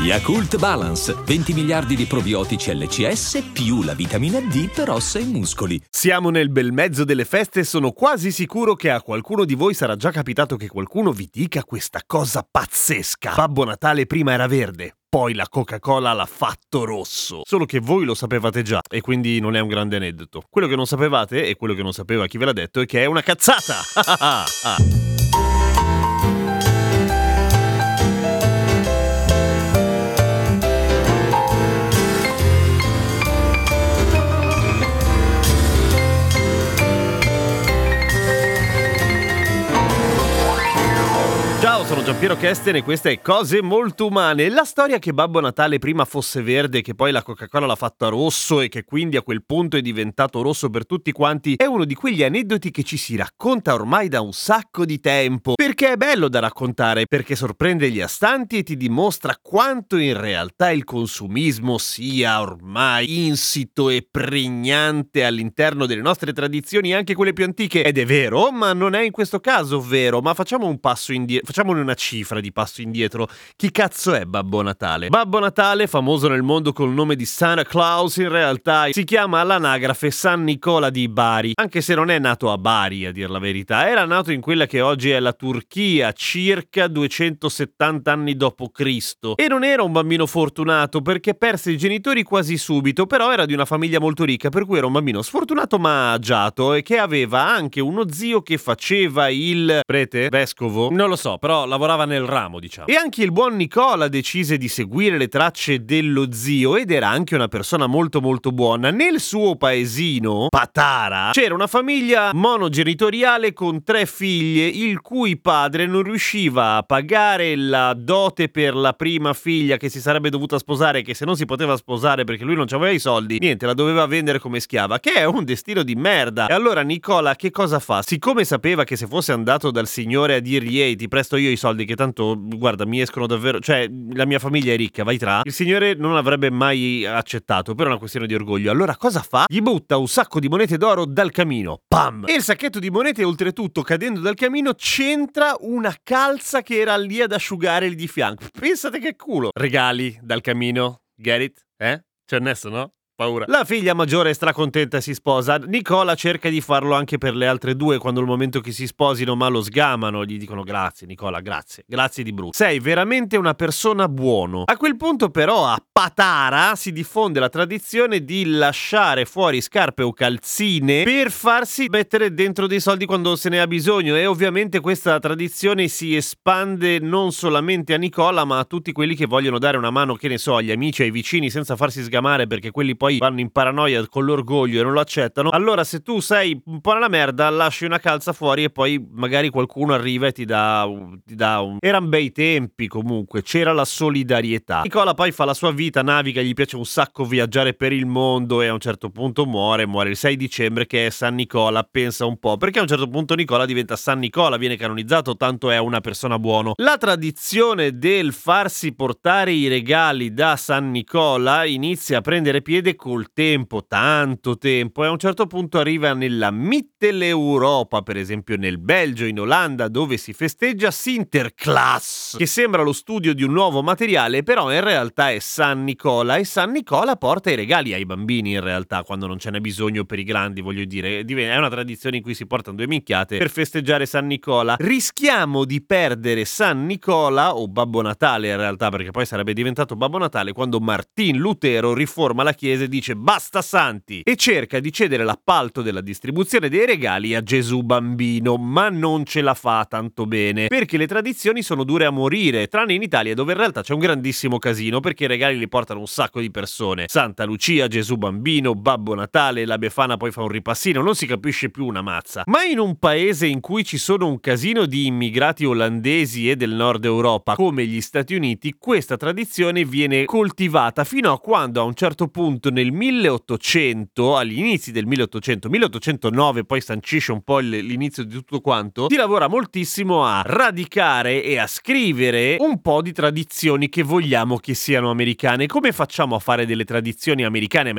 Yakult Balance, 20 miliardi di probiotici LCS più la vitamina D per ossa e muscoli. Siamo nel bel mezzo delle feste e sono quasi sicuro che a qualcuno di voi sarà già capitato che qualcuno vi dica questa cosa pazzesca. Babbo Natale prima era verde. Poi la Coca-Cola l'ha fatto rosso. Solo che voi lo sapevate già e quindi non è un grande aneddoto. Quello che non sapevate e quello che non sapeva chi ve l'ha detto è che è una cazzata. Ciao, sono Giampiero Kesten e questa è Cose Molto Umane. La storia che Babbo Natale prima fosse verde, che poi la Coca-Cola l'ha fatta rosso e che quindi a quel punto è diventato rosso per tutti quanti, è uno di quegli aneddoti che ci si racconta ormai da un sacco di tempo, perché è bello da raccontare, perché sorprende gli astanti e ti dimostra quanto in realtà il consumismo sia ormai insito e pregnante all'interno delle nostre tradizioni, anche quelle più antiche. Ed è vero, ma non è in questo caso vero. Ma facciamo un passo indietro. Facciamone una cifra di passo indietro. Chi cazzo è Babbo Natale? Babbo Natale, famoso nel mondo col nome di Sinterklaas, in realtà si chiama all'anagrafe San Nicola di Bari, anche se non è nato a Bari, a dir la verità. Era nato in quella che oggi è la Turchia, circa 270 anni dopo Cristo. E non era un bambino fortunato, perché perse i genitori quasi subito, però era di una famiglia molto ricca, per cui era un bambino sfortunato ma agiato, e che aveva anche uno zio che faceva il prete? Vescovo? Non lo so, però lavorava nel ramo, diciamo. E anche il buon Nicola decise di seguire le tracce dello zio, ed era anche una persona molto molto buona. Nel suo paesino, Patara, c'era una famiglia monogenitoriale con 3 figlie, il cui padre non riusciva a pagare la dote per la prima figlia, che si sarebbe dovuta sposare, che se non si poteva sposare perché lui non c'aveva i soldi, niente, la doveva vendere come schiava, che è un destino di merda. E allora Nicola che cosa fa? Siccome sapeva che se fosse andato dal signore a dirgli: "Ehi, ti presto io i soldi, che tanto, guarda, mi escono davvero, cioè la mia famiglia è ricca, vai tra", il signore non avrebbe mai accettato per una questione di orgoglio. Allora cosa fa? Gli butta un sacco di monete d'oro dal camino, pam! E il sacchetto di monete, oltretutto, cadendo dal camino, c'entra una calza che era lì ad asciugare lì di fianco. Pensate che culo! Regali dal camino, get it? C'è nesso, no? Paura. La figlia maggiore è stracontenta e si sposa. Nicola cerca di farlo anche per le altre 2, quando il momento che si sposino, ma lo sgamano, gli dicono: "Grazie Nicola, grazie di brutto, sei veramente una persona buono". A quel punto però a Patara si diffonde la tradizione di lasciare fuori scarpe o calzine per farsi mettere dentro dei soldi quando se ne ha bisogno, e ovviamente questa tradizione si espande non solamente a Nicola ma a tutti quelli che vogliono dare una mano, che ne so, agli amici, ai vicini, senza farsi sgamare, perché quelli poi vanno in paranoia con l'orgoglio e non lo accettano. Allora se tu sei un po' alla merda, lasci una calza fuori e poi magari qualcuno arriva e ti dà un... Erano bei tempi, comunque c'era la solidarietà. Nicola poi fa la sua vita, naviga, gli piace un sacco viaggiare per il mondo, e a un certo punto muore il 6 dicembre, che è San Nicola. Pensa un po', perché a un certo punto Nicola diventa San Nicola, viene canonizzato, tanto è una persona buono. La tradizione del farsi portare i regali da San Nicola inizia a prendere piede col tempo, tanto tempo, e a un certo punto arriva nella Mitteleuropa, per esempio nel Belgio, in Olanda, dove si festeggia Sinterklaas, che sembra lo studio di un nuovo materiale, però in realtà è San Nicola, e San Nicola porta i regali ai bambini, in realtà, quando non ce n'è bisogno per i grandi, voglio dire. È una tradizione in cui si portano 2 minchiate per festeggiare San Nicola. Rischiamo di perdere San Nicola, o Babbo Natale in realtà, perché poi sarebbe diventato Babbo Natale, quando Martin Lutero riforma la Chiesa e dice basta santi, e cerca di cedere l'appalto della distribuzione dei regali a Gesù Bambino, ma non ce la fa tanto bene, perché le tradizioni sono dure a morire, tranne in Italia, dove in realtà c'è un grandissimo casino, perché i regali li portano un sacco di persone: Santa Lucia, Gesù Bambino, Babbo Natale, la Befana poi fa un ripassino, non si capisce più una mazza. Ma in un paese in cui ci sono un casino di immigrati olandesi e del nord Europa, come gli Stati Uniti, questa tradizione viene coltivata fino a quando a un certo punto nel 1800, agli inizi del 1800, 1809 poi sancisce un po' l'inizio di tutto quanto, si lavora moltissimo a radicare e a scrivere un po' di tradizioni che vogliamo che siano americane. Come facciamo a fare delle tradizioni americane?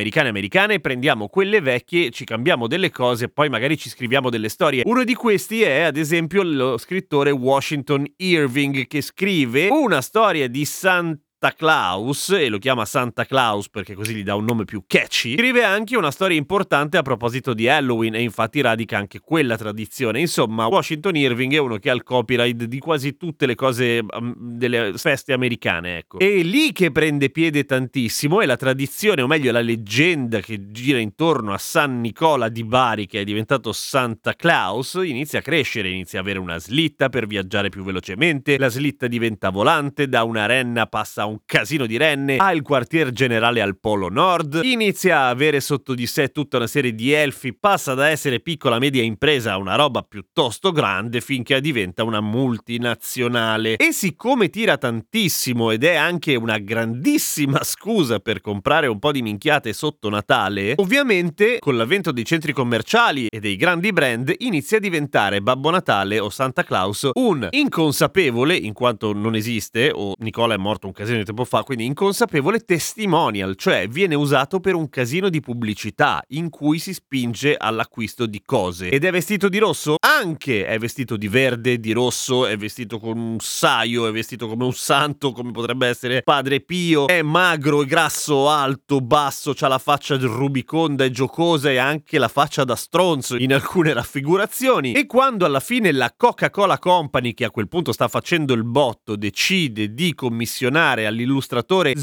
Prendiamo quelle vecchie, ci cambiamo delle cose, poi magari ci scriviamo delle storie. Uno di questi è ad esempio lo scrittore Washington Irving, che scrive una storia di Santa Claus, e lo chiama Santa Claus perché così gli dà un nome più catchy. Scrive anche una storia importante a proposito di Halloween e infatti radica anche quella tradizione. Insomma, Washington Irving è uno che ha il copyright di quasi tutte le cose delle feste americane, ecco. E lì che prende piede tantissimo è la tradizione, o meglio la leggenda che gira intorno a San Nicola di Bari, che è diventato Santa Claus. Inizia a crescere, inizia a avere una slitta per viaggiare più velocemente, la slitta diventa volante, da una renna passa a un casino di renne, ha il quartier generale al polo nord, inizia a avere sotto di sé tutta una serie di elfi, passa da essere piccola media impresa a una roba piuttosto grande finché diventa una multinazionale. E siccome tira tantissimo ed è anche una grandissima scusa per comprare un po' di minchiate sotto Natale, ovviamente con l'avvento dei centri commerciali e dei grandi brand inizia a diventare Babbo Natale o Santa Claus un inconsapevole, in quanto non esiste, o Nicola è morto un casino tempo fa, quindi inconsapevole testimonial, cioè viene usato per un casino di pubblicità in cui si spinge all'acquisto di cose. Ed è vestito di rosso? Anche è vestito di verde, di rosso, è vestito con un saio, è vestito come un santo, come potrebbe essere Padre Pio, è magro, grasso, alto, basso, c'ha la faccia rubiconda e giocosa e anche la faccia da stronzo in alcune raffigurazioni. E quando alla fine la Coca-Cola Company, che a quel punto sta facendo il botto, decide di commissionare all'illustratore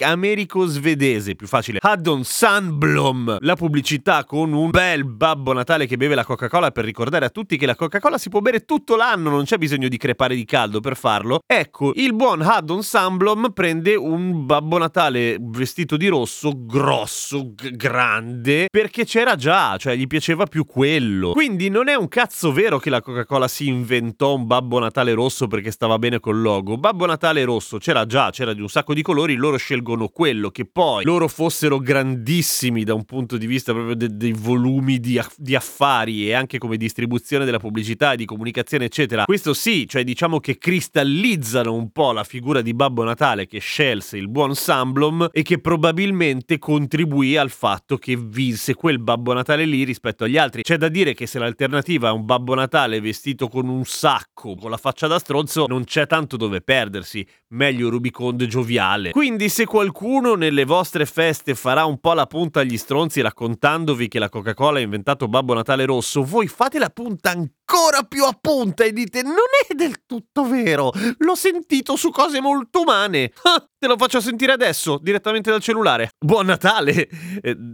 americo-svedese, più facile, Haddon Sundblom, la pubblicità con un bel Babbo Natale che beve la Coca-Cola per ricordare a tutti che la Coca-Cola si può bere tutto l'anno, non c'è bisogno di crepare di caldo per farlo. Ecco, il buon Haddon Sundblom prende un Babbo Natale vestito di rosso, grosso, grande, perché c'era già, cioè gli piaceva più quello. Quindi non è un cazzo vero che la Coca-Cola si inventò un Babbo Natale rosso perché stava bene col logo. Babbo Natale rosso c'era già, c'era di un sacco di colori, loro scelgono quello. Che poi loro fossero grandissimi da un punto di vista proprio dei volumi di affari e anche come distribuzione della pubblicità e di comunicazione eccetera, questo sì, cioè diciamo che cristallizzano un po' la figura di Babbo Natale che scelse il buon Sundblom e che probabilmente contribuì al fatto che vinse quel Babbo Natale lì rispetto agli altri. C'è da dire che se l'alternativa è un Babbo Natale vestito con un sacco, con la faccia da stronzo, non c'è tanto dove perdersi, meglio rubicondo e gioviale. Quindi se qualcuno nelle vostre feste farà un po' la punta agli stronzi raccontandovi che la Coca-Cola ha inventato Babbo Natale rosso, voi fate la punta ancora più a punta e dite non è del tutto vero, l'ho sentito su cose molto umane. Te lo faccio sentire adesso, direttamente dal cellulare. Buon Natale!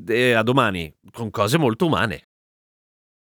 E a domani, con cose molto umane.